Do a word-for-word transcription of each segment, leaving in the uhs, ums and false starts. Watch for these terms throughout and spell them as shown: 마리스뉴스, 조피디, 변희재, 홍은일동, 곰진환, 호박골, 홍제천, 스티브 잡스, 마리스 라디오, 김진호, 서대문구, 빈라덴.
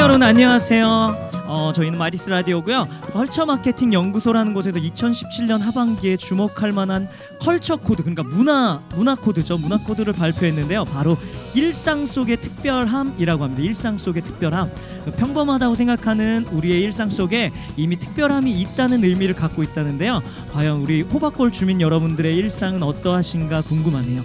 여러분 안녕하세요. 어, 저희는 마리스 라디오고요. 컬처 마케팅 연구소라는 곳에서 이천십칠 년 하반기에 주목할 만한 컬처 코드, 그러니까 문화 문화 코드죠. 문화 코드를 발표했는데요. 바로 일상 속의 특별함이라고 합니다. 일상 속의 특별함. 평범하다고 생각하는 우리의 일상 속에 이미 특별함이 있다는 의미를 갖고 있다는데요. 과연 우리 호박골 주민 여러분들의 일상은 어떠하신가 궁금하네요.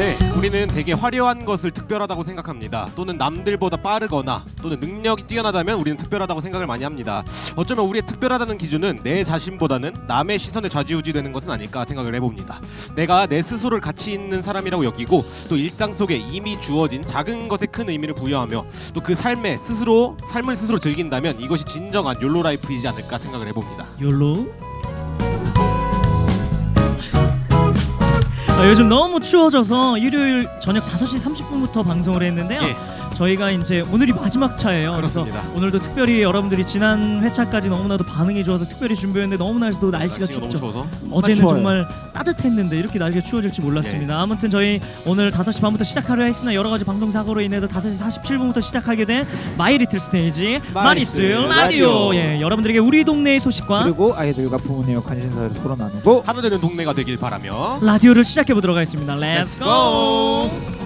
네, 우리는 되게 화려한 것을 특별하다고 생각합니다. 또는 남들보다 빠르거나 또는 능력이 뛰어나다면 우리는 특별하다고 생각을 많이 합니다. 어쩌면 우리의 특별하다는 기준은 내 자신보다는 남의 시선에 좌지우지되는 것은 아닐까 생각을 해봅니다. 내가 내 스스로를 가치 있는 사람이라고 여기고 또 일상 속에 이미 주어진 작은 것에 큰 의미를 부여하며 또 그 삶에 스스로 삶을 스스로 즐긴다면 이것이 진정한 욜로 라이프이지 않을까 생각을 해봅니다. 욜로? 요즘 너무 추워져서 일요일 저녁 다섯 시 삼십 분부터 방송을 했는데요. 예. 저희가 이제 오늘이 마지막 차예요. 그렇습니다. 그래서 오늘도 특별히 여러분들이 지난 회차까지 너무나도 반응이 좋아서 특별히 준비했는데 너무나도 날씨가, 날씨가 춥죠. 너무 추워서? 어제는 정말 따뜻했는데 이렇게 날씨가 추워질지 몰랐습니다. 예. 아무튼 저희 오늘 다섯 시 반부터 시작하려 했으나 여러 가지 방송 사고로 인해서 다섯 시 사십칠 분부터 시작하게 된 마이 리틀 스테이지 마리스, 마리스 라디오. 라디오. 예, 여러분들에게 우리 동네의 소식과 그리고 아이들과 부모님의 관심사를 서로 나누고 하나 되는 동네가 되길 바라며 라디오를 시작해 보도록 하겠습니다. 렛츠 고!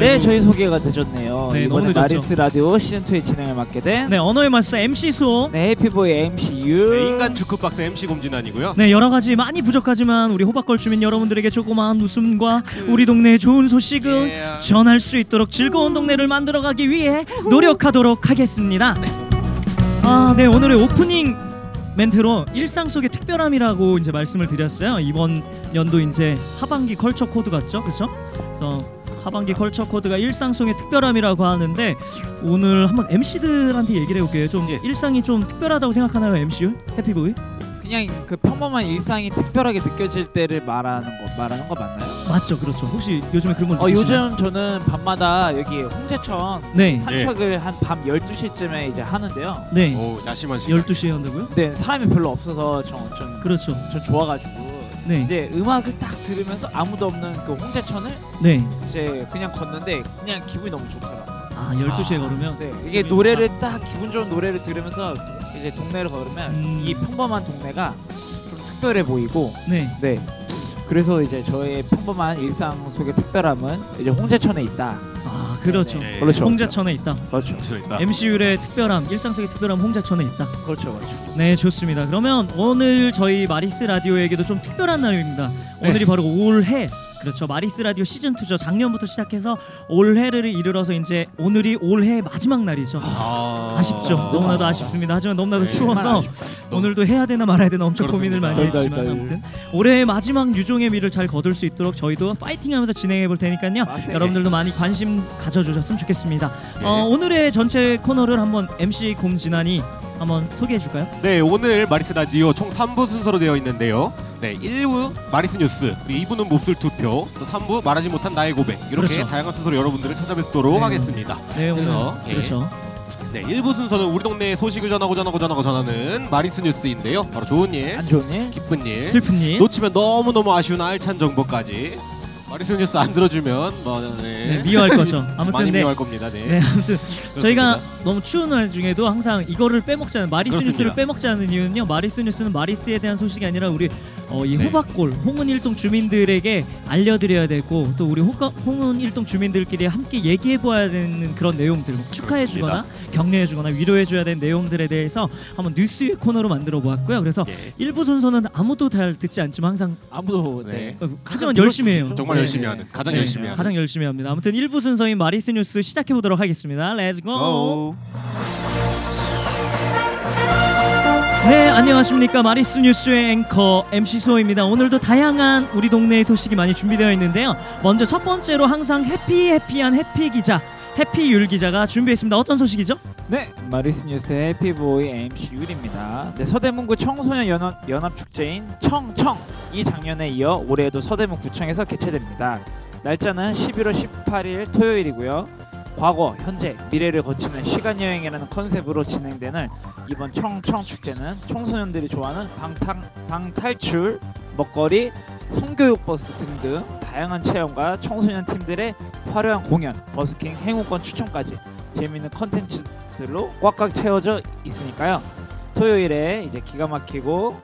네, 저희 소개가 되셨네요. 네, 이번에 마리스 라디오 시즌이의 진행을 맡게 된 네, 언어의 마스터 엠씨 수호, 네, 해피보이 엠씨 유, 네, 인간 주크박스 엠씨 곰진환이고요. 네, 여러 가지 많이 부족하지만 우리 호박골 주민 여러분들에게 조그마한 웃음과 우리 동네의 좋은 소식을 예. 전할 수 있도록 즐거운 동네를 만들어가기 위해 노력하도록 하겠습니다. 네. 아, 네, 오늘의 오프닝 멘트로 일상 속의 특별함이라고 이제 말씀을 드렸어요. 이번 연도 이제 하반기 컬처 코드 같죠, 그렇죠? 그래서 하반기 컬처 코드가 일상 속의 특별함이라고 하는데 오늘 한번 엠씨들한테 얘기를 해볼게요. 좀 예. 일상이 좀 특별하다고 생각하나요, 엠씨? 해피보이? 그냥 그 평범한 일상이 특별하게 느껴질 때를 말하는 거 말하는 거 맞나요? 맞죠, 그렇죠. 혹시 요즘에 그런 거? 어, 요즘 저는 밤마다 여기 홍제천 네. 산책을 네. 한 밤 열두 시쯤에 이제 하는데요. 네. 오, 야심한 시간. 열두 시에 한다고요? 네, 사람이 별로 없어서 전 전 그렇죠. 전 좋아가지고. 네. 이제 음악을 딱 들으면서 아무도 없는 그 홍제천을 네. 이제 그냥 걷는데 그냥 기분이 너무 좋더라고요. 아, 열두 시에 아, 걸으면? 네. 이게 노래를 좋다. 딱 기분 좋은 노래를 들으면서 이제 동네를 걸으면 음. 이 평범한 동네가 좀 특별해 보이고 네. 네. 그래서 이제 저의 평범한 일상 속의 특별함은 이제 홍제천에 있다. 아, 그렇죠. 네. 그렇죠. 홍제천에 있다. 그렇죠. 있다. 엠씨율의 특별함, 일상 속의 특별함 홍제천에 있다. 그렇죠. 그렇죠. 네, 좋습니다. 그러면 오늘 저희 마리스 라디오에게도 좀 특별한 날입니다. 네. 오늘이 바로 올해 그렇죠. 마리스 라디오 시즌이죠. 작년부터 시작해서 올해를 이르러서 이제 오늘이 올해의 마지막 날이죠. 아~ 아쉽죠. 아~ 너무나도 아쉽습니다. 하지만 너무나도 네, 추워서 오늘도 해야 되나 말아야 되나 엄청 그렇습니다. 고민을 많이 했지만 일단, 일단, 아무튼 올해의 마지막 유종의 미를 잘 거둘 수 있도록 저희도 파이팅하면서 진행해 볼 테니까요. 맞습니다. 여러분들도 많이 관심 가져주셨으면 좋겠습니다. 네. 어, 오늘의 전체 코너를 한번 엠씨 곰진환이 한번 소개해 줄까요? 네, 오늘 마리스 라디오 총 삼 부 순서로 되어 있는데요. 네, 일 부 마리스뉴스, 이 부는 몹쓸 투표, 또 삼 부 말하지 못한 나의 고백 이렇게 그렇죠. 다양한 순서로 여러분들을 찾아뵙도록 네. 하겠습니다. 네, 오늘 그래서, 예. 그렇죠. 네, 일 부 순서는 우리 동네의 소식을 전하고 전하고 전하고 전하는 마리스뉴스인데요. 바로 좋은 일, 안 좋은 일, 기쁜 일, 슬픈 일, 놓치면 너무너무 아쉬운 알찬 정보까지 마리스뉴스 안 들어주면 뭐, 네. 네, 미워할 거죠. 아무튼 많이 네. 미워할 겁니다. 네, 네 아무튼 그렇습니다. 저희가 너무 추운 날 중에도 항상 이거를 빼먹지 않는 마리스뉴스를 빼먹지 않는 이유는요. 마리스뉴스는 마리스에 대한 소식이 아니라 우리 어, 이 네. 호박골 홍은일동 주민들에게 알려드려야 되고 또 우리 호가, 홍은일동 주민들끼리 함께 얘기해봐야 되는 그런 내용들 뭐 축하해주거나 격려해주거나 위로해줘야 되는 내용들에 대해서 한번 뉴스의 코너로 만들어보았고요. 그래서 네. 일부 순서는 아무도 잘 듣지 않지만 항상 아무도 네. 네. 하지만 열심히 해요. 정말 열심히 하는 가장 네, 열심히 하는 가장 열심히 합니다. 아무튼 일 부 순서인 마리스 뉴스 시작해 보도록 하겠습니다. Let's go. 네, 안녕하십니까. 마리스 뉴스의 앵커 엠씨 수호입니다. 오늘도 다양한 우리 동네의 소식이 많이 준비되어 있는데요. 먼저 첫 번째로 항상 해피 해피한 해피 기자 해피율 기자가 준비했습니다. 어떤 소식이죠? 네, 마리스 뉴스의 해피보이 엠씨 율입니다. 네, 서대문구 청소년 연합, 연합 축제인 청청 이 작년에 이어 올해에도 서대문구청에서 개최됩니다. 날짜는 십일월 십팔일 토요일이고요. 과거, 현재, 미래를 거치는 시간여행이라는 컨셉으로 진행되는 이번 청청 축제는 청소년들이 좋아하는 방탕, 방탈출, 먹거리, 성교육 버스 등등 다양한 체험과 청소년 팀들의 화려한 공연, 버스킹, 행운권 추첨까지 재미있는 컨텐츠들로 꽉꽉 채워져 있으니까요. 토요일에 이제 기가 막히고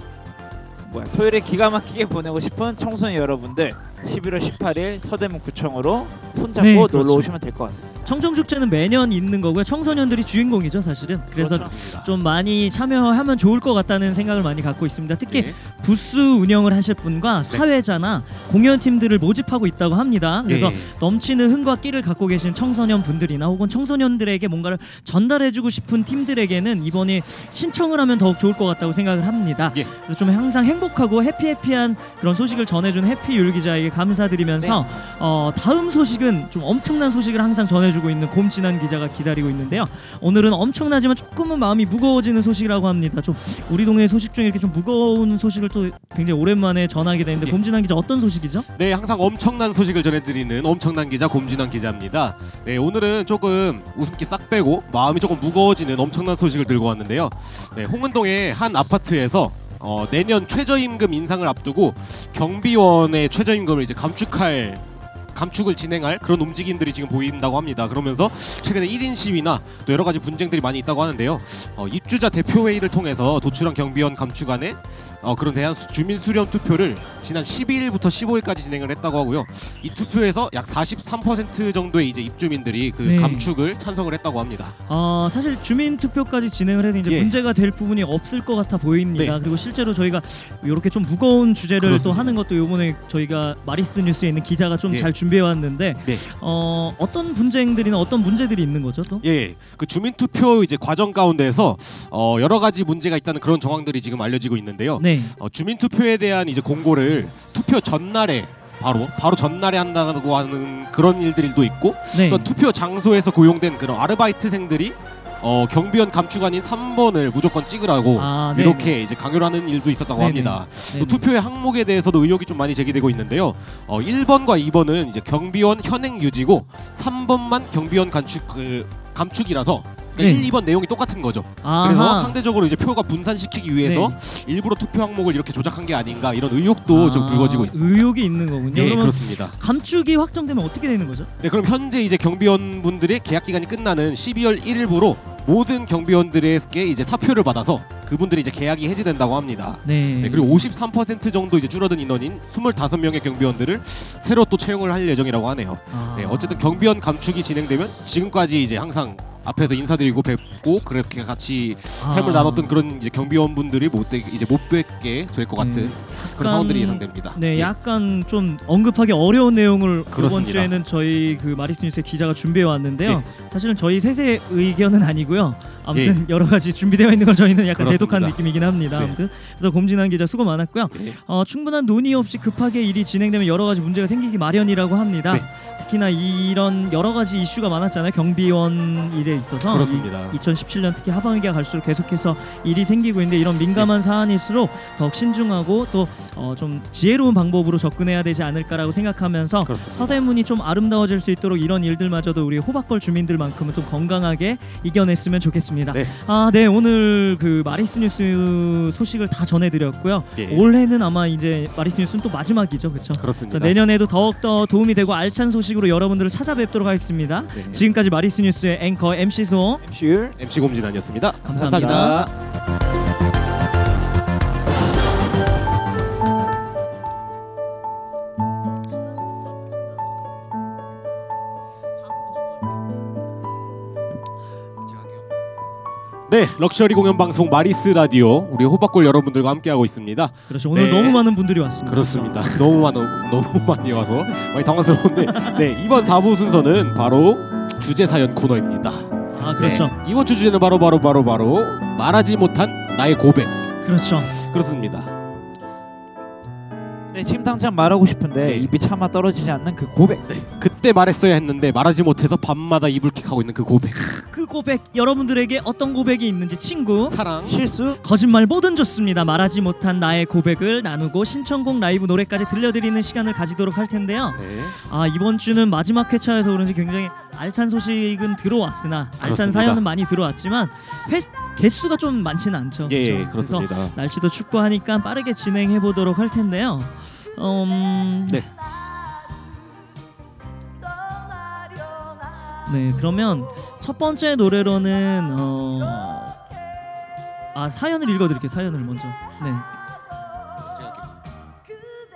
뭐야 토요일에 기가 막히게 보내고 싶은 청소년 여러분들 십일월 십팔일 서대문구청으로 손잡고 네, 그렇죠. 놀러 오시면 될 것 같습니다. 청청축제는 매년 있는 거고요. 청소년들이 주인공이죠, 사실은. 그래서 그렇습니다. 좀 많이 참여하면 좋을 것 같다는 생각을 많이 갖고 있습니다. 특히 네. 부스 운영을 하실 분과 네. 사회자나 공연팀들을 모집하고 있다고 합니다. 그래서 네. 넘치는 흥과 끼를 갖고 계신 청소년분들이나 혹은 청소년들에게 뭔가를 전달해주고 싶은 팀들에게는 이번에 신청을 하면 더욱 좋을 것 같다고 생각을 합니다. 네. 그래서 좀 항상 행복하고 해피해피한 그런 소식을 전해준 해피율 기자에게 감사드리면서 네. 어, 다음 소식은 좀 엄청난 소식을 항상 전해주고 있는 곰진한 기자가 기다리고 있는데요. 오늘은 엄청나지만 조금은 마음이 무거워지는 소식이라고 합니다. 좀 우리 동네 소식 중에 이렇게 좀 무거운 소식을 또 굉장히 오랜만에 전하게 되는데 네. 곰진한 기자 어떤 소식이죠? 네, 항상 엄청난 소식을 전해드리는 엄청난 기자 곰진한 기자입니다. 네, 오늘은 조금 웃음기 싹 빼고 마음이 조금 무거워지는 엄청난 소식을 들고 왔는데요. 네, 홍은동의 한 아파트에서 어, 내년 최저임금 인상을 앞두고 경비원의 최저임금을 이제 감축할 감축을 진행할 그런 움직임들이 지금 보인다고 합니다. 그러면서 최근에 일인 시위나 또 여러 가지 분쟁들이 많이 있다고 하는데요. 어, 입주자 대표회의를 통해서 도출한 경비원 감축안에 어, 그런 대한 주민 수렴 투표를 지난 십이일부터 십오일까지 진행을 했다고 하고요. 이 투표에서 약 사십삼 퍼센트 정도의 이제 입주민들이 그 네. 감축을 찬성을 했다고 합니다. 어, 사실 주민 투표까지 진행을 해서 이제 예. 문제가 될 부분이 없을 것 같아 보입니다. 네. 그리고 실제로 저희가 이렇게 좀 무거운 주제를 그렇습니다. 또 하는 것도 이번에 저희가 마리스 뉴스에 있는 기자가 좀 잘 준비. 예. 준비해 왔는데 네. 어, 어떤 분쟁들이나 어떤 문제들이 있는 거죠? 또? 예, 그 주민 투표 이제 과정 가운데에서 어, 여러 가지 문제가 있다는 그런 정황들이 지금 알려지고 있는데요. 네. 어, 주민 투표에 대한 이제 공고를 투표 전날에 바로 바로 전날에 한다고 하는 그런 일들도 있고, 네. 또 투표 장소에서 고용된 그런 아르바이트생들이 어, 경비원 감축안인 삼 번을 무조건 찍으라고 아, 이렇게 이제 강요를 하는 일도 있었다고 네네. 합니다. 또 투표의 항목에 대해서도 의혹이 좀 많이 제기되고 있는데요. 어, 일 번과 이 번은 이제 경비원 현행 유지고 삼 번만 경비원 감축, 그, 감축이라서 그러니까 네. 일, 이번 내용이 똑같은 거죠. 아하. 그래서 상대적으로 이제 표가 분산시키기 위해서 네. 일부러 투표 항목을 이렇게 조작한 게 아닌가 이런 의혹도 아, 좀 불거지고 있습니다. 의혹이 있는 거군요. 네, 그렇습니다. 감축이 확정되면 어떻게 되는 거죠? 네, 그럼 현재 이제 경비원분들의 계약 기간이 끝나는 십이월 일일부로 모든 경비원들에게 이제 사표를 받아서 그분들이 이제 계약이 해지된다고 합니다. 네. 네, 그리고 오십삼 퍼센트 정도 이제 줄어든 인원인 이십오 명의 경비원들을 새로 또 채용을 할 예정이라고 하네요. 아. 네, 어쨌든 경비원 감축이 진행되면 지금까지 이제 항상 앞에서 인사드리고 뵙고 그렇게 같이 아. 삶을 나눴던 그런 이제 경비원분들이 못 되, 이제 못 뵙게 될 것 같은 음. 약간, 그런 상황들이 예상됩니다. 네, 네, 약간 좀 언급하기 어려운 내용을 그렇습니다. 이번 주에는 저희 그 마리스뉴스의 기자가 준비해 왔는데요. 네. 사실은 저희 셋의 의견은 아니고요. 아무튼 예. 여러 가지 준비되어 있는 걸 저희는 약간 그렇습니다. 대독한 느낌이긴 합니다. 네. 아무튼 그래서 곰진한 기자 수고 많았고요. 네. 어, 충분한 논의 없이 급하게 일이 진행되면 여러 가지 문제가 생기기 마련이라고 합니다. 네. 특히나 이런 여러 가지 이슈가 많았잖아요. 경비원 일에 있어서 그렇습니다. 이천십칠년 특히 하반기가 갈수록 계속해서 일이 생기고 있는데 이런 민감한 네. 사안일수록 더욱 신중하고 또 어, 좀 지혜로운 방법으로 접근해야 되지 않을까라고 생각하면서 그렇습니다. 서대문이 좀 아름다워질 수 있도록 이런 일들마저도 우리 호박골 주민들만큼은 좀 건강하게 이겨냈으면 좋겠습니다. 네. 아, 네, 오늘 그 마리스뉴스 소식을 다 전해드렸고요. 예. 올해는 아마 이제 마리스뉴스는 또 마지막이죠, 그렇죠? 그렇습니다. 내년에도 더욱 더 도움이 되고 알찬 소식으로 여러분들을 찾아뵙도록 하겠습니다. 네. 지금까지 마리스뉴스의 앵커 엠씨 소홍, 엠씨율, 엠씨 곰진환이었습니다. 감사합니다. 감사합니다. 네, 럭셔리 공연 방송 마리스 라디오 우리 호박골 여러분들과 함께하고 있습니다. 그렇죠. 오늘 네. 너무 많은 분들이 왔습니다. 그렇습니다. 너무 많은 너무 많이 와서 많이 당황스러운데 네, 이번 사부 순서는 바로 주제 사연 코너입니다. 아, 그렇죠. 네, 이번 주 주제는 바로 바로 바로 바로 말하지 못한 나의 고백. 그렇죠. 그렇습니다. 네, 지금 당장 말하고 싶은데 네. 입이 차마 떨어지지 않는 그 고백. 네. 그때 말했어야 했는데 말하지 못해서 밤마다 이불킥하고 있는 그 고백. 그 고백 여러분들에게 어떤 고백이 있는지 친구, 사랑, 실수, 거짓말 뭐든 좋습니다. 말하지 못한 나의 고백을 나누고 신청곡 라이브 노래까지 들려드리는 시간을 가지도록 할 텐데요. 네. 아, 이번 주는 마지막 회차여서 그런지 굉장히 알찬 소식은 들어왔으나 알찬 그렇습니다. 사연은 많이 들어왔지만 회, 개수가 좀 많지는 않죠. 예, 그렇죠? 그렇습니다. 그래서 날씨도 춥고 하니까 빠르게 진행해 보도록 할 텐데요. 음... 네. 네, 그러면 첫 번째 노래로는 어... 아 사연을 읽어드릴게요. 사연을 먼저. 네.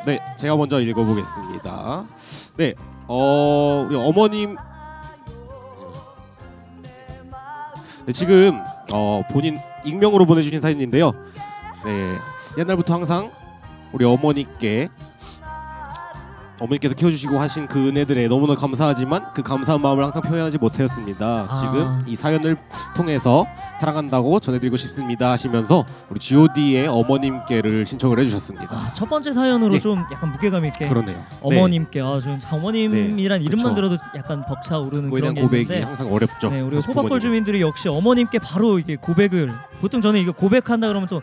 네, 제가 먼저 읽어보겠습니다. 네, 어, 우리 어머님 네, 지금 어, 본인 익명으로 보내주신 사연인데요. 네, 옛날부터 항상 우리 어머니께 어머니께서 키워주시고 하신 그 은혜들에 너무나 감사하지만 그 감사한 마음을 항상 표현하지 못하였습니다. 아. 지금 이 사연을 통해서 사랑한다고 전해드리고 싶습니다 하시면서 우리 지오디의 어머님께를 신청을 해주셨습니다. 아, 첫 번째 사연으로 예. 좀 약간 무게감 있게 그러네요. 어머님께 네. 아, 좀 어머님이란 네. 이름만 그쵸. 들어도 약간 벅차오르는 그런 게 고백이 있는데 항상 어렵죠. 네, 우리 호박골 주민들이 역시 어머님께 바로 이게 고백을 보통 저는 이거 고백한다 그러면 또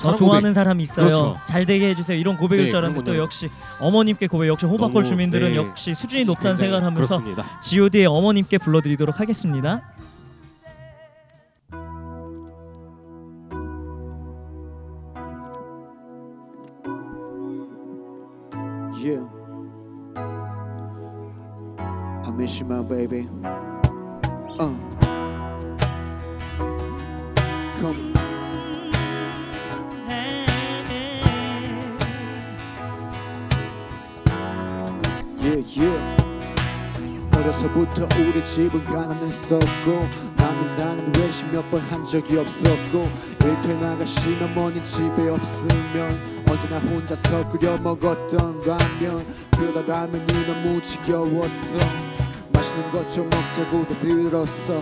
저 좋아하는 고백. 사람이 있어요. 그렇죠. 잘 되게 해주세요. 이런 고백일 네, 줄 알았는데 또 역시 어머님께 고백. 역시 호박골 주민들은 네. 역시 수준이 높다는 네, 생각하면서 그렇습니다. 지오디의 어머님께 불러드리도록 하겠습니다. Yeah. I miss you, my baby. Uh. Come. Yeah, yeah. 어려서부터 우리 집은 가난했었고 남을 당한 외식 몇 번 한 적이 없었고 일터에 나가신 어머니 집에 없으면 언제나 혼자서 끓여 먹었던 라면 그러다가면 이 너무 지겨웠어 맛있는 것 좀 먹자고 다 들었었어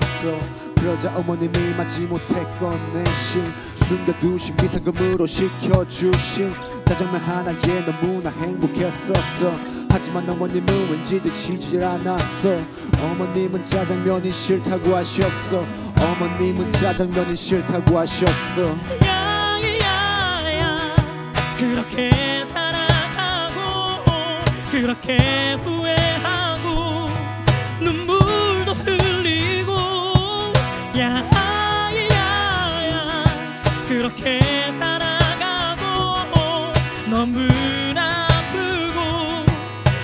그러자 어머님이 마지못해 꺼내신 숨겨두신 비상금으로 시켜주신 짜장면 하나에 너무나 행복했었어 하지만 어머님은 왠지 드시질 않았어 어머님은 짜장면이 싫다고 하셨어 어머님은 짜장면이 싫다고 하셨어 야야야 그렇게 사랑하고 그렇게 후회하고 눈물도 흘리고 야야야 그렇게 살아가고 너무나 아프고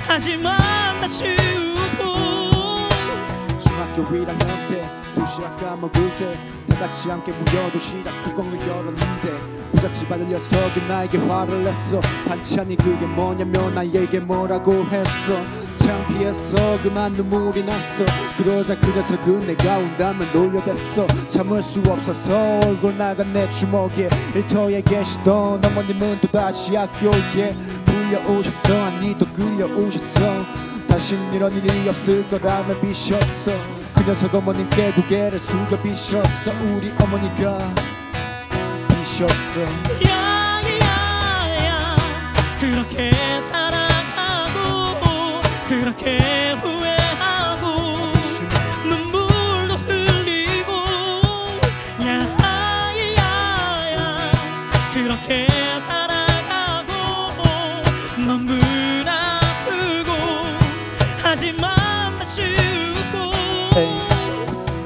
하지만 아쉬우고 중학교 일 학년 때 도시락 까먹을 때 다같이 함께 모여 도시락 뚜껑을 열었는데 부잣집 아들 녀석이 나에게 화를 냈어 반찬이 그게 뭐냐며 나에게 뭐라고 했어 창피했어 그만 눈물이 났어 그러자 그 녀석은 내가 온다면 놀려댔어 참을 수 없어서 얼굴 나간 내 주먹에 일터에 계시던 어머님은 또다시 학교에 불려오셨어 아니 또 끌려오셨어 다신 이런 일이 없을 거라며 비셨어 그 녀석 어머님께 고개를 숙여 비셨어 우리 어머니가 비셨어 야야야 그렇게 사랑하고 그렇게 후회하고 눈물도 흘리고 야야야 그렇게 살아가고 너무나 아프고 하지만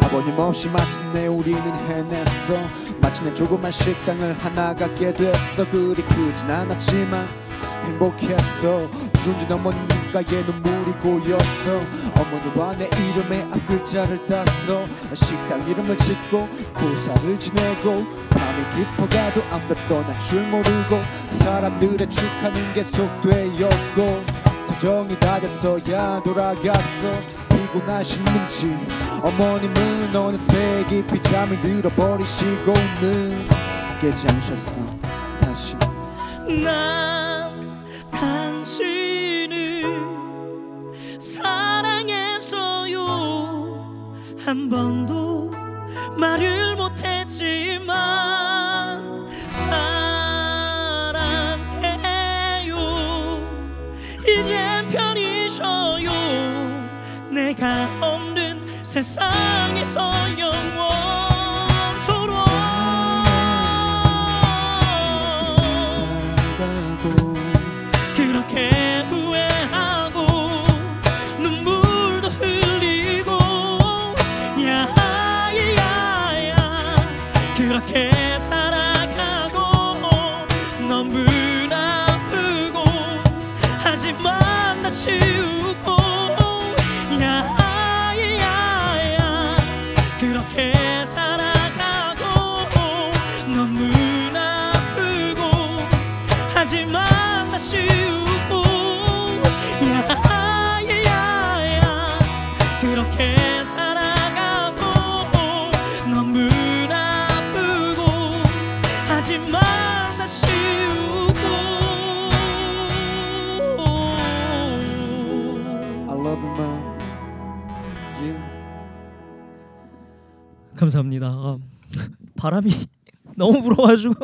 아버님 없이 마침내 우리는 해냈어 마침내 조그만 식당을 하나 갖게 됐어 그리 크진 않았지만 행복했어 준준 어머니가의 눈물이 고였어 어머니와 내 이름에 앞글자를 땄어 식당 이름을 짓고 고사를 지내고 밤이 깊어가도 아무도 떠날 줄 모르고 사람들의 축하는 계속되었고 자정이 다 됐어야 돌아갔어 피곤하시는지 어머님은 어느새 깊이 잠이 들어버리시고 깨지 않으셨어 다시 난 당신을 사랑했어요 한 번도 말을 못했지만 사랑해요 이젠 편히 쉬어요 내가 없는 세상에서 영원토록 사랑하고 그렇게 후회하고 눈물도 흘리고 야야야 그렇게 살아가고 너무나 아프고 하지만 아쉬우고 야야야 감사합니다. 아, 바람이 너무 불어가지고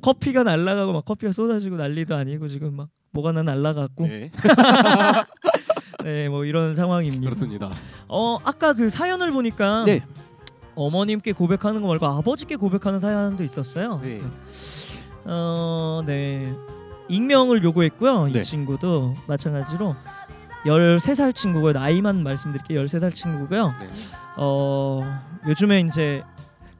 커피가 날아가고 막 커피가 쏟아지고 난리도 아니고 지금 막 뭐가 나 날아갔고. 네. 네, 뭐 이런 상황입니다. 그렇습니다. 어, 아까 그 사연을 보니까 네. 어머님께 고백하는 거 말고 아버지께 고백하는 사연도 있었어요. 네. 어, 네. 익명을 요구했고요. 네. 이 친구도 마찬가지로 열세 살 친구고요. 나이만 말씀드릴게요. 열세 살 친구고요. 네. 어, 요즘에 이제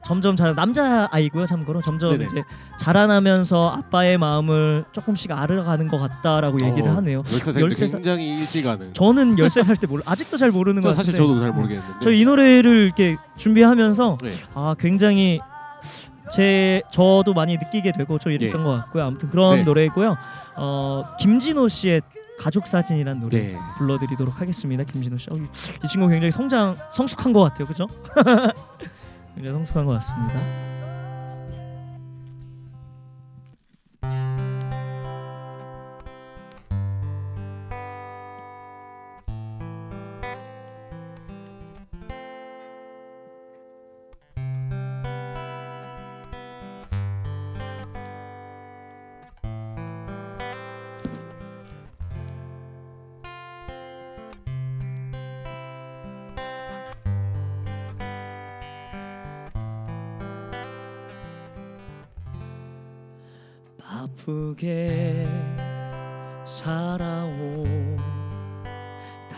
점점 잘 남자 아이고요. 참고로 점점 네네. 이제 자라나면서 아빠의 마음을 조금씩 알아가는 것 같다라고 얘기를 어, 하네요. 열세 살 때 굉장히 일찍 아는. 저는 열세 살 때 몰라. 아직도 잘 모르는 것 같아요. 사실 저도 잘 모르겠는데. 저 이 노래를 이렇게 준비하면서 네. 아 굉장히 제 저도 많이 느끼게 되고 저 이랬던 네. 것 같고요. 아무튼 그런 네. 노래고요. 어 김진호 씨의 가족사진이라는 노래 네. 불러드리도록 하겠습니다. 김진호 씨. 어, 이, 이 친구 굉장히 성장 성숙한 것 같아요. 그죠? 굉장히 성숙한 것 같습니다. 바쁘게 살아온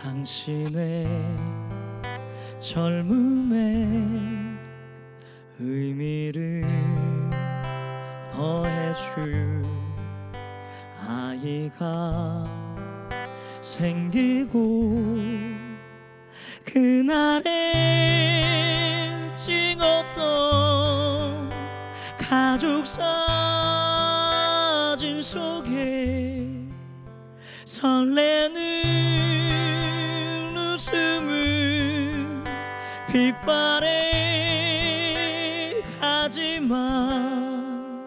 당신의 젊음에 의미를 더해줄 아이가 생기고 그날에 찍었던 가족사 사진 속에 설레는 웃음을 빛바래 하지만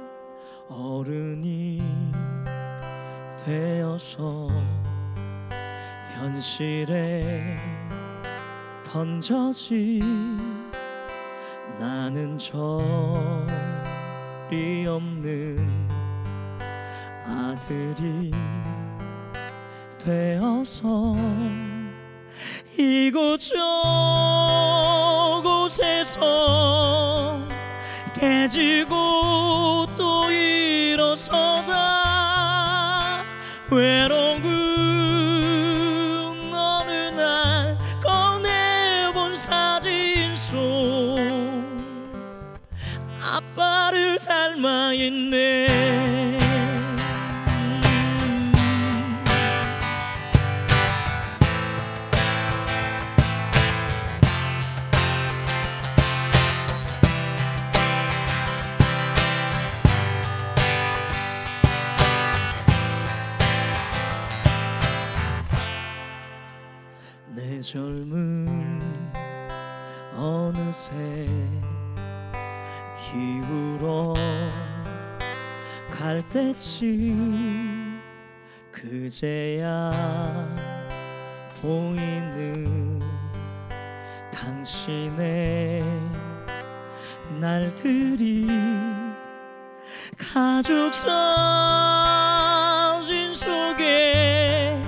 어른이 되어서 현실에 던져진 나는 저리 없는 아들이 되어서 이곳저곳에서 깨지고 또 일어서다 외로운 꿈 어느 날 꺼내본 사진 속 아빠를 닮아있네. 젊음 어느새 기울어 갈 때쯤 그제야 보이는 당신의 날들이 가족 사진 속에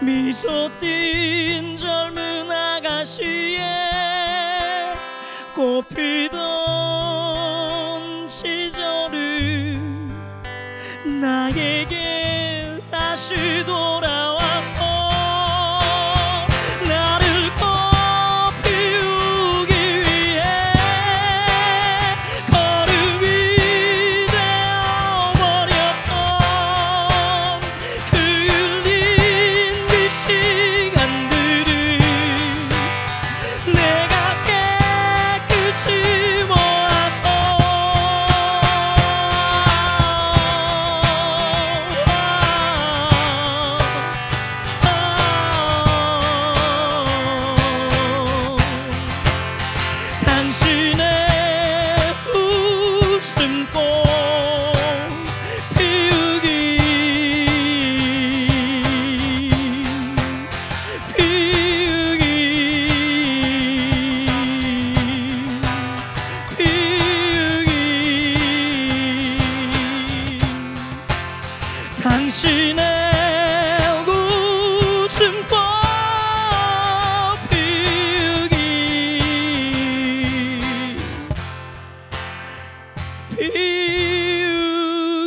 미소 띤 젊은 아가씨의 꽃피던 시절을 나에게 다시 돌아와서 나를 꽃피우기 위해 걸음 위 되어버렸던 그 시간들을 내가 깨끗이 모아서 당신의 웃음법 비우기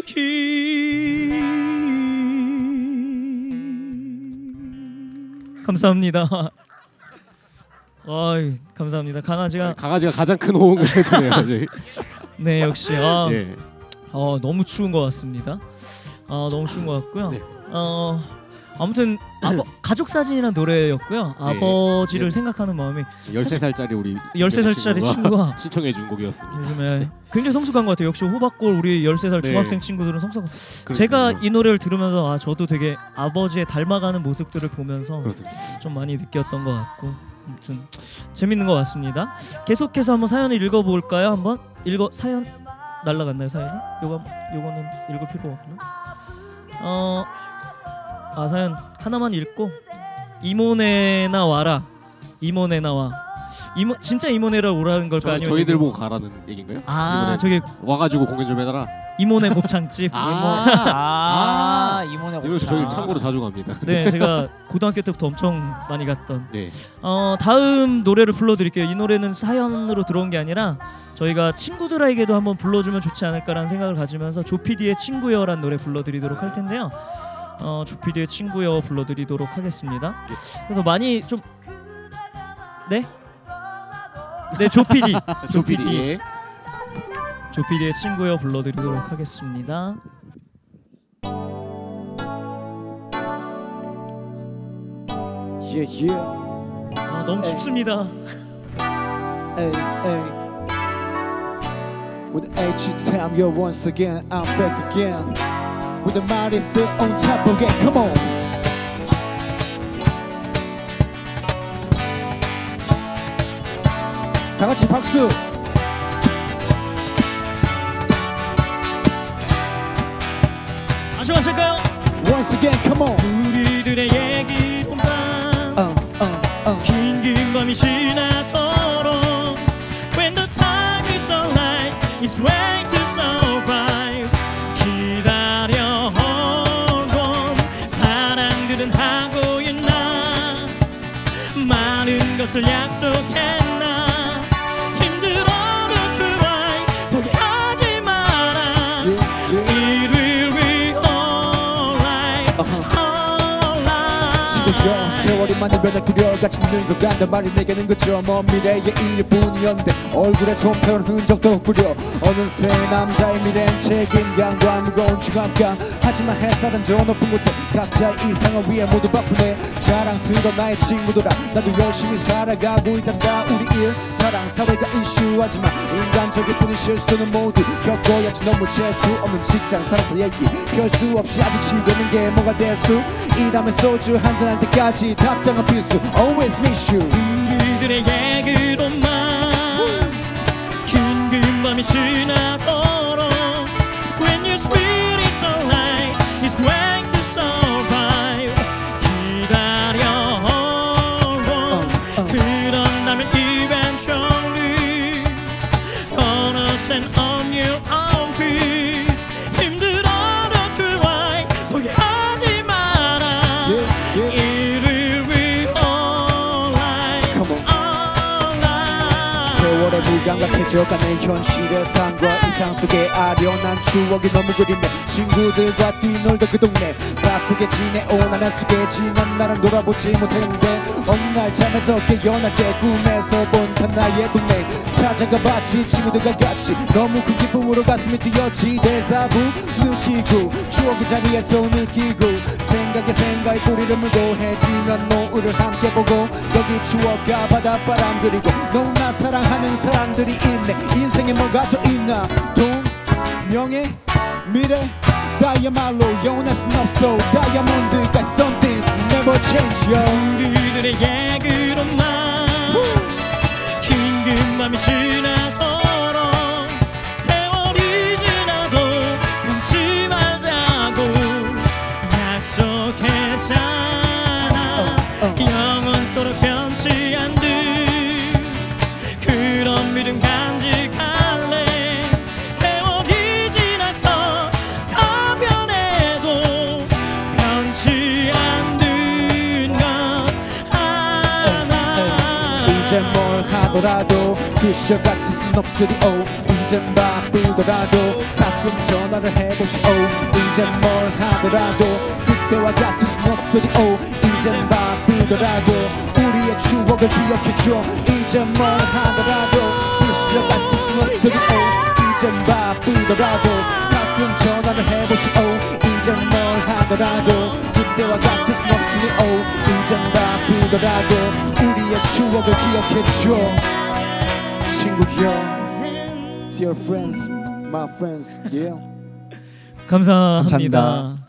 비우기. 감사합니다. 어이, 감사합니다. 강아지가 강아지가 가장 큰 호응을 해주네요. 네, 역시. 아, 네. 어, 너무 추운 것 같습니다. 아, 너무 추운 것 같고요. 네. 어, 아무튼 아버, 가족 사진이란 노래였고요. 네. 아버지를 네. 생각하는 마음이 열세 살짜리 우리 열세 살짜리 친구가, 친구가 신청해 준 곡이었습니다. 요즘에 네. 굉장히 성숙한 것 같아요. 역시 호박골 우리 열세 살 네. 중학생 친구들은 성숙한. 제가 이 노래를 들으면서 아, 저도 되게 아버지의 닮아가는 모습들을 보면서 그렇습니다. 좀 많이 느꼈던 것 같고 아무튼 재밌는 것 같습니다. 계속해서 한번 사연을 읽어볼까요? 한번 읽어 사연 날라갔나요 사연이? 요거 요거는 읽을 필요가 없나? 어, 아 사연 하나만 읽고 이모네나 와라 이모네나 와 이모 진짜 이모네라 오라는 걸까 아니면 저희들 보고 가라는 얘긴가요? 아 저기 와가지고 공연 좀 해달라. 이모네 곱창집. 아, 이모... 아, 아 이모네 곱창. 이거 저희 참고로 자주 갑니다. 네, 제가 고등학교 때부터 엄청 많이 갔던. 네. 어 다음 노래를 불러드릴게요. 이 노래는 사연으로 들어온 게 아니라 저희가 친구들에게도 한번 불러주면 좋지 않을까라는 생각을 가지면서 조피디의 친구여란 노래 불러드리도록 할 텐데요. 어 조피디의 친구여 불러드리도록 하겠습니다. 그래서 많이 좀 네, 네 조피디, 조피디. 조피디. 조피디의 친구여 불러드리도록 하겠습니다. Yeah, yeah. 아 너무 에이. 춥습니다. 에이, 에이. With each time you're once again, I'm back again. With the Maris on top again, come on. 다 같이 박수. 아쉬워하실까요? Once again, come on. 우리들의 얘기 봄밤 긴긴 밤이 지나도록 When the time is so light It's way to survive 기다려 홀곰 사랑들은 하고 있나 많은 것을 약속했나 힘들어도 그만 포기하지 마라 It will be alright alright 지금요 세월이 많은 변화들여 같이 늙어간단 말이 내게는 그저 먼 미래의 일뿐이었는데 얼굴에 손표는 흔적도 없구려 어느새 남자의 미래엔 책임감과 무거운 중압감 하지만 햇살은 저 높은 곳에 각자의 이상을 위해 모두 바쁘네 자랑스러운 나의 친구들아 나도 열심히 살아가고 있단다 우리 일, 사랑, 사회가 이슈하지만 인간적일 뿐인 실수는 모두 겪어야지 너무 재수 없는 직장 살아서 얘기 별수 없이 아주 지대는 게 뭐가 대수 이 다음에 소주 한잔 할 때까지 답장은 필수 Always miss you 우리들의 얘기로만 긴긴 밤이 지나도록 When your spirit is alive It's way to survive 기다려 홀로 그런 다면 eventually Gonna send on you on feet 힘들어도 그와이 포기하지 마라 yeah, yeah. It will be alright alright 세월의 무감각해져간 내 현실의 삶과 이상 속에 아련한 추억이 너무 그립네 친구들과 뛰놀던 그 동네 바쁘게 지내온 한날 속에 지난 날은 돌아보지 못했는데 어느 날 잠에서 깨어나 게 꿈에서 본탄 나의 동네 찾아가 봤지 친구들과 같이 너무 큰 기쁨으로 가슴이 뛰었지 대사부 느끼고 추억의 자리에서 느끼고 생각에 생각에 뿌리를 물고 해지면 노을을 함께 보고 여기 추억과 바닷바람 그리고 너무나 사랑하는 사람들이 있네 인생에 뭐가 더 있나 동명의 미래 다야말로 영원할 순 없어 다이아몬드가 something's never change yo 우리들의 얘기로만 긴긴 밤이 지나도록 세월이 지나도 변치 말자고 약속했잖아 uh, uh. 영원토록 변치 않듯 그런 믿음 간직할래 세월이 지나서 다 변해도 바쁘더라도 그 시절같이 순 없으리오. 이젠 바쁘더라도 가끔 전화를 해보시오. 이젠 뭘 하더라도 그때와 같이 순 없으리오. 이젠 바쁘더라도 우리의 추억을 기억해줘. 이젠 뭘 하더라도 그 시절같이 순 없으리오. 이젠 바쁘더라도 가끔 전화를 해보시오. 이젠 뭘 하더라도 그때와 같은 순 없으리오. 이젠 바쁘더라도 우리의 추억을 기억해줘. 친구여, dear friends, my friends, yeah. 감사합니다. 감사합니다.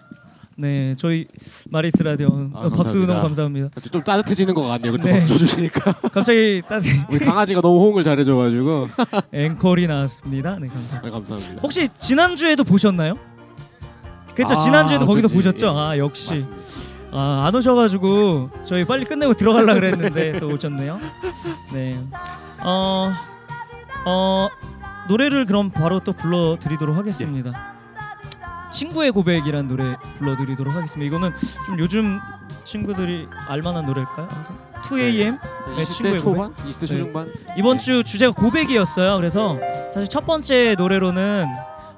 네, 저희 마리스 라디오 아, 박수 너무 감사합니다. 좀 따뜻해지는 것 같네요. 그렇게 네. 박수 주시니까 갑자기 따뜻해. 우리 강아지가 너무 호응을 잘해줘가지고 앵콜이 나왔습니다. 네, 감사합니다. 아, 감사합니다. 혹시 지난주에도 보셨나요? 그렇죠. 아, 지난주에도 거기서 보셨죠? 예. 아 역시 아, 안 오셔가지고 저희 빨리 끝내고 들어가려 그랬는데 또 오셨네요. 네. 어, 어, 노래를 그럼 바로 또 불러드리도록 하겠습니다. 예. 친구의 고백이란 노래 불러드리도록 하겠습니다. 이거는 좀 요즘 친구들이 알만한 노래일까요? 아무튼 투 에이엠 네. 이십 대 초반? 고백? 이십 대 초중반? 네. 이번 네. 주 주제가 고백이었어요. 그래서 사실 첫 번째 노래로는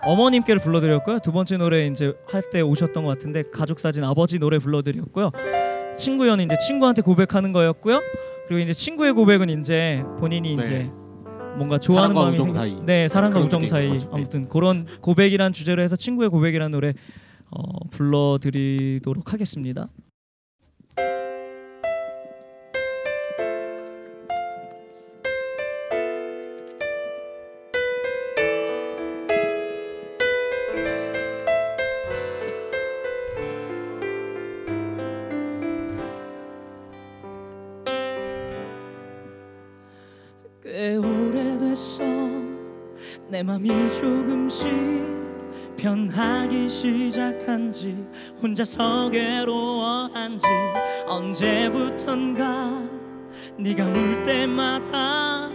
어머님께를 불러드렸고요. 두 번째 노래 이제 할 때 오셨던 것 같은데 가족 사진 아버지 노래 불러드렸고요. 친구연은 이제 친구한테 고백하는 거였고요. 그리고 이제 친구의 고백은 이제 본인이 네. 이제 뭔가 좋아하는 사랑과 우정 생각... 사이. 네, 사랑과 우정 사이. 아무튼 네. 그런 고백이란 주제로 해서 친구의 고백이란 노래 어, 불러드리도록 하겠습니다. 꽤 오래됐어. 내 맘이 조금씩 변하기 시작한 지, 혼자서 괴로워한 지, 언제부턴가 네가 울 때마다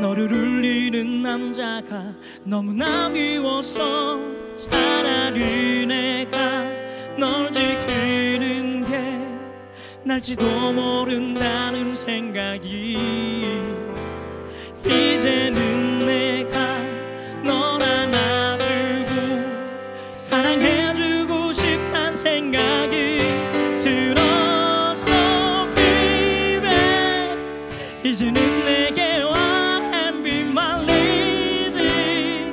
너를 울리는 남자가 너무나 미워서 차라리 내가 널 지키는 게 날지도 모른다는 생각이, 이제는 내가 널 안아주고 사랑해주고 싶단 생각이 들어서 baby, 이제는 내게 와 and be my lady.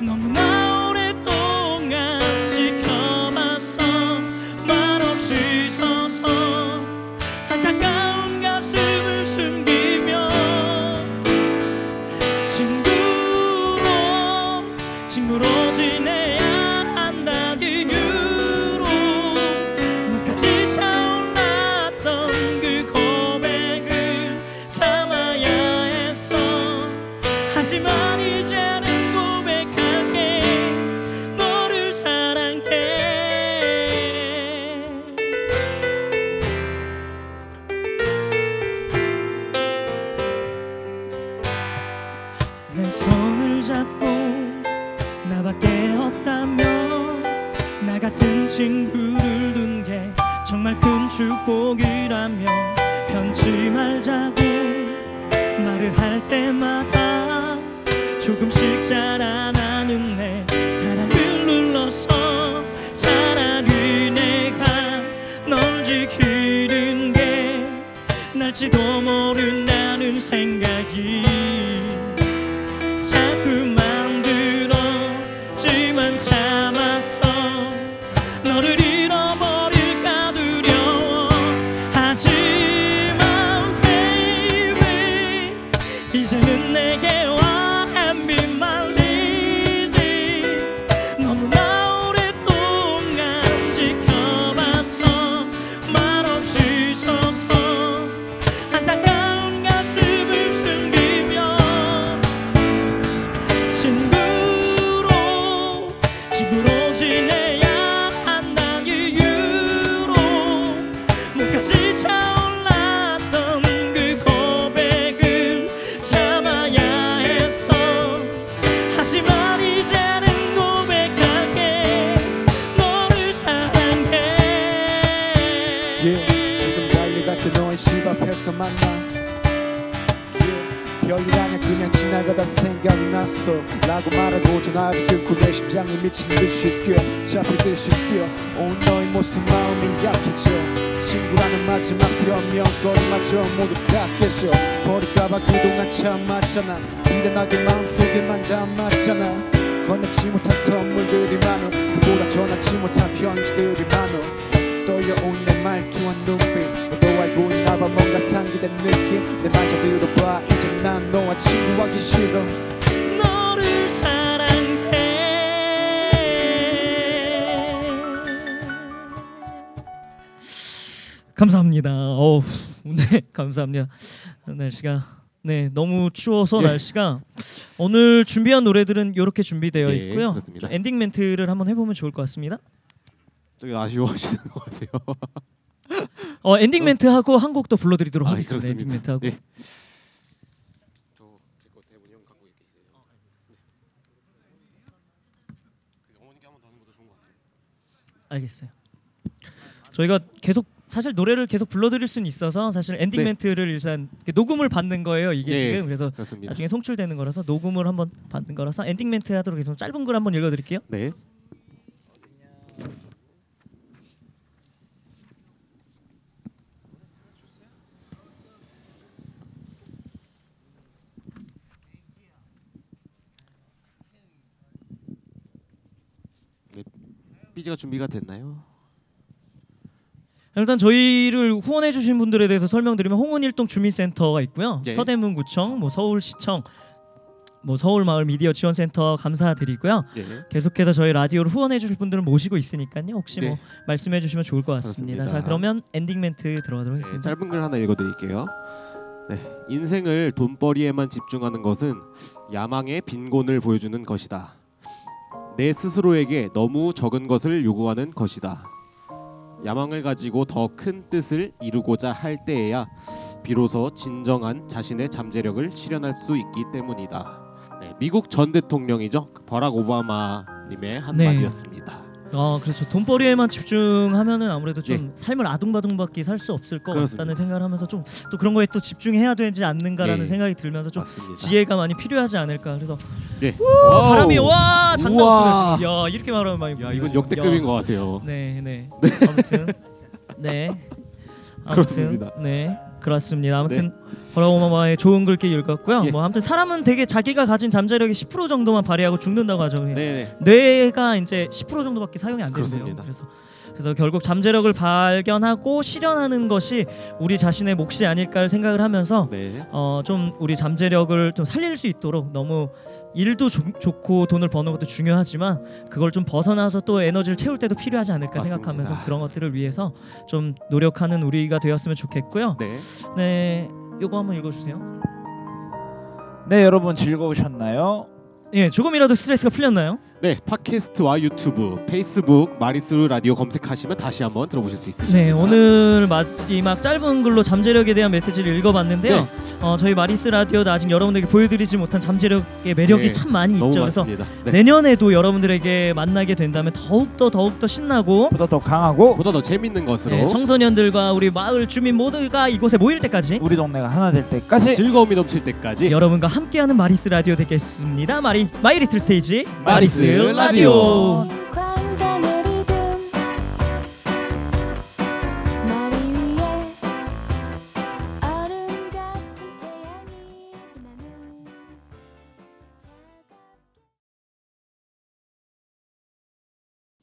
너무나 오랫동안 지켜봤어. 말없이 서서 안타까운 가슴을 숨기고 친구로 지내야 한다. 이유로 눈까지 차올랐던 그 고백을 참아야 했어. 하지만 이제는 고백할게. 너를 사랑해. 내 손을 잡고 나밖에 없다며 나 같은 친구를 둔 게 정말 큰 축복이라며 변치 말자고 말을 할 때마다 조금씩 자라나는 내 사랑을 눌러서 차라리 내가 널 지키는 게 날지도 모른다는 생각이 자꾸 지금 난리 같은 너의 집 앞에서 만나. 별이라면 그냥 지나가다 생각났어 라고 말하고 전화를 끊고 내 심장이 미친 듯이 뛰어 잡힐 듯이 뛰어 온 너의 모습 마음이 약해져 친구라는 마지막 변명거리마저 모두 다 깨져 버릴까봐 그동안 참았잖아 미련하게 마음속에만 담았잖아 건네지 못한 선물들이 많아 그보다 전하지 못한 편지들이 많아 떨려온 내 말투와 눈빛 너도 알고 있나봐 뭔가 상기된 느낌 내 말 잘 들어봐 이제 난 너와 친구하기 싫어 너를 사랑해 감사합니다. 어우, 네 감사합니다. 날씨가 네 너무 추워서 네. 날씨가 오늘 준비한 노래들은 이렇게 준비되어 네, 있고요. 그렇습니다. 엔딩 멘트를 한번 해보면 좋을 것 같습니다. 좀 아쉬워하시는 것 같아요. 어 엔딩 멘트 하고 한 곡 더 불러드리도록 아, 하겠습니다. 엔딩 멘트 하고. 네. 알겠어요. 저희가 계속 사실 노래를 계속 불러드릴 수는 있어서 사실 엔딩 네. 멘트를 일단 녹음을 받는 거예요. 이게 네, 지금 그래서 그렇습니다. 나중에 송출되는 거라서 녹음을 한번 받는 거라서 엔딩 멘트 하도록 해서 짧은 글 한번 읽어드릴게요. 네. 삐지가 준비가 됐나요? 일단 저희를 후원해주신 분들에 대해서 설명드리면 홍은일동 주민센터가 있고요, 네. 서대문구청, 뭐 서울시청, 뭐 서울마을 미디어 지원센터 감사드리고요. 네. 계속해서 저희 라디오를 후원해주실 분들을 모시고 있으니까요. 혹시 네. 뭐 말씀해주시면 좋을 것 같습니다. 그렇습니다. 자, 그러면 엔딩 멘트 들어가도록 하겠습니다. 네, 짧은 글 하나 읽어드릴게요. 네, 인생을 돈벌이에만 집중하는 것은 야망의 빈곤을 보여주는 것이다. 내 스스로에게 너무 적은 것을 요구하는 것이다. 야망을 가지고 더 큰 뜻을 이루고자 할 때에야 비로소 진정한 자신의 잠재력을 실현할 수 있기 때문이다. 네, 미국 전 대통령이죠. 버락 오바마님의 한마디였습니다. 네. 아 그렇죠. 돈벌이에만 집중하면은 아무래도 좀 네. 삶을 아둥바둥밖에 살 수 없을 것 그렇습니다. 같다는 생각을 하면서 좀 또 그런 거에 또 집중해야 되지 않는가라는 네. 생각이 들면서 좀 맞습니다. 지혜가 많이 필요하지 않을까. 그래서 네. 오, 바람이 와 장난 없으면 야 이렇게 말하면 많이 야 이건 역대급인 야. 것 같아요. 네네 네. 네. 아무튼 네 아무튼, 그렇습니다. 네 그렇습니다. 아무튼 네. 버라오마마의 좋은 글귀 읽었고요. 예. 뭐 아무튼 사람은 되게 자기가 가진 잠재력의 십 퍼센트 정도만 발휘하고 죽는다고 하죠. 네네. 뇌가 이제 십 퍼센트 정도밖에 사용이 안 된대요. 그래서 그래서 결국 잠재력을 발견하고 실현하는 것이 우리 자신의 몫이 아닐까를 생각을 하면서 네. 어, 좀 우리 잠재력을 좀 살릴 수 있도록 너무 일도 조, 좋고 돈을 버는 것도 중요하지만 그걸 좀 벗어나서 또 에너지를 채울 때도 필요하지 않을까 맞습니다. 생각하면서 그런 것들을 위해서 좀 노력하는 우리가 되었으면 좋겠고요. 네, 네 요거 한번 읽어주세요. 네, 여러분 즐거우셨나요? 예, 조금이라도 스트레스가 풀렸나요? 네, 팟캐스트와 유튜브, 페이스북, 마리스 라디오 검색하시면 다시 한번 들어보실 수 있으십니다. 네, 오늘 마지막 짧은 글로 잠재력에 대한 메시지를 읽어봤는데요. 네. 어, 저희 마리스 라디오도 아직 여러분들에게 보여드리지 못한 잠재력의 매력이 네, 참 많이 있죠. 맞습니다. 그래서 네. 내년에도 여러분들에게 만나게 된다면 더욱더 더욱더 신나고 보다 더 강하고 보다 더 재밌는 것으로 네, 청소년들과 우리 마을 주민 모두가 이곳에 모일 때까지 우리 동네가 하나 될 때까지 즐거움이 넘칠 때까지 여러분과 함께하는 마리스 라디오 되겠습니다. 마리, 마이 리틀 스테이지 마리스 라디오. 광장의 리듬 머리 위에 얼음 같은 태양이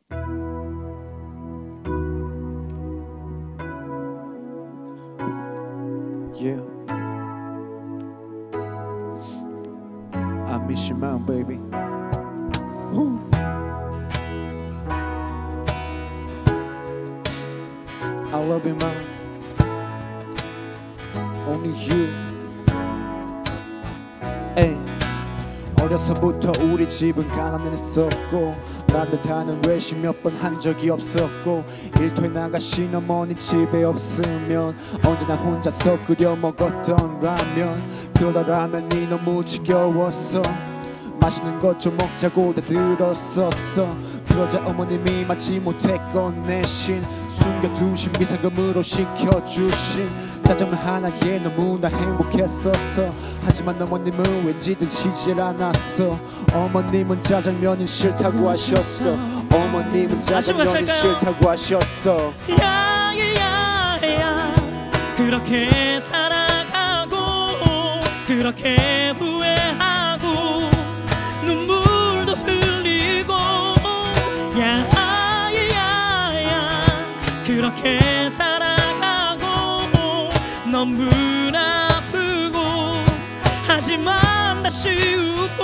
나는 작아. Yeah. I miss you, mom, baby. I love you, mom. Only you. Hey. 어려서부터 우리 집은 가난했었고 남들 다는 외식 몇 번 한 적이 없었고 일터에 나가 시어머니 집에 없으면 언제나 혼자서 끓여 먹었던 라면 그러다 라면이 너무 지겨웠어 맛있는 것 좀 먹자고 다 들었었어 그러자 어머님이 마치 못해 꺼내신 숨겨두신 비상금으로 시켜주신 짜장면 하나에 너무나 행복했었어. 하지만 어머님은 왠지 드시질 않았어. 어머님은 짜장면이 싫다고 하셨어. 어머님은 짜장면이 싫다고 하셨어. 야야야 그렇게 살아가고 그렇게 후회하고 눈물도 흘리고 야야야 그렇게 살아가고 너무나 아프고 하지만 다시 웃고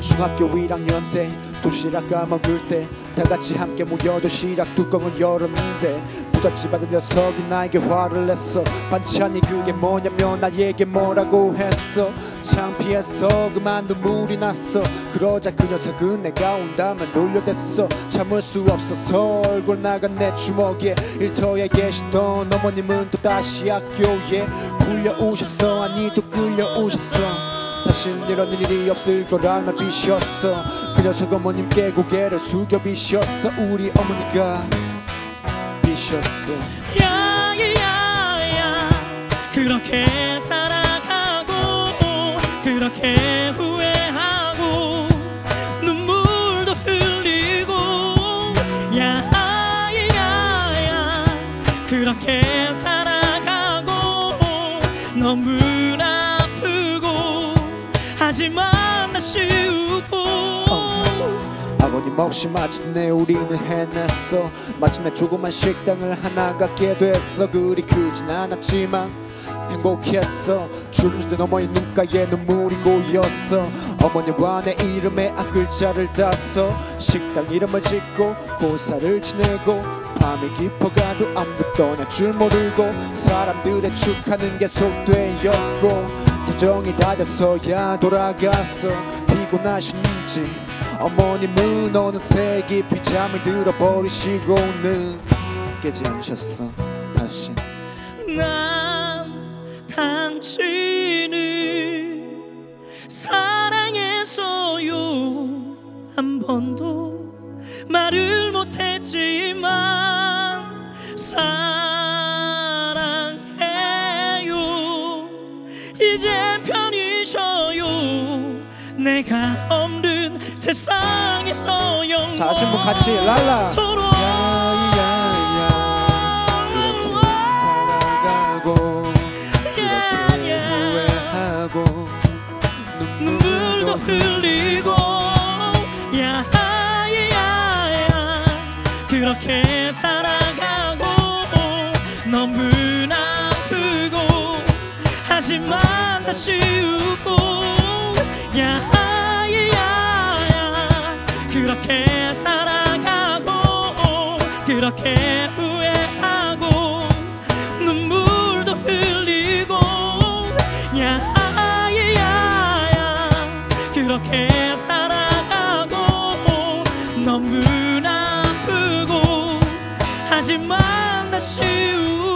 중학교 일 학년 때 도시락 까먹을 때 다같이 함께 모여 도시락 뚜껑을 열었는데 부잣집 아들 녀석이 나에게 화를 냈어. 반찬이 그게 뭐냐며 나에게 뭐라고 했어. 창피해서 그만 눈물이 났어. 그러자 그 녀석은 내가 온다면 놀려댔어. 참을 수 없어서 얼굴 나간 내 주먹에 일터에 계시던 어머님은 또 다시 학교에 불려오셨어. 아니 또 끌려오셨어. 다신 이런 일이 없을 거란 말 비셨어. 그 녀석 어머님께 고개를 숙여 비셨어. 우리 어머니가 비셨어. 야야야 그렇게 살아가고 그렇게 후회하고 눈물도 흘리고 야야야 그렇게 살아가고 너무나 하지만 다시 웃고 oh. 아버님 없이 마침내 우리는 해냈어. 마침내 조그만 식당을 하나 갖게 됐어. 그리 크진 않았지만 행복했어. 주무시던 어머니 눈가에 눈물이 고였어. 어머니와 내 이름에 앞글자를 땄어. 식당 이름을 짓고 고사를 지내고 밤이 깊어가도 아무도 떠날 줄 모르고 사람들의 축하는 계속되었고 자정이 다 돼서야 돌아갔어. 피곤하신지 어머님은 어느새 깊이 잠을 들어버리시고는 깨지 않으셨어. 다시 난 당신을 사랑했어요. 한 번도 말을 못했지만 사랑해요. 이제 편히 쉬어요. 내가 없는 세상에서 영원토록 자 아신 분 같이 랄라 야야야 그렇게 살아가고 그렇게 후회하고 눈물도 흘리고 그렇게 살아가고 너무나 아프고 하지만 다시 웃고 야야야 그렇게 살아가고 그렇게 후회하고 눈물도 흘리고 야야야 그렇게 살아가고 너무나 하지만 다시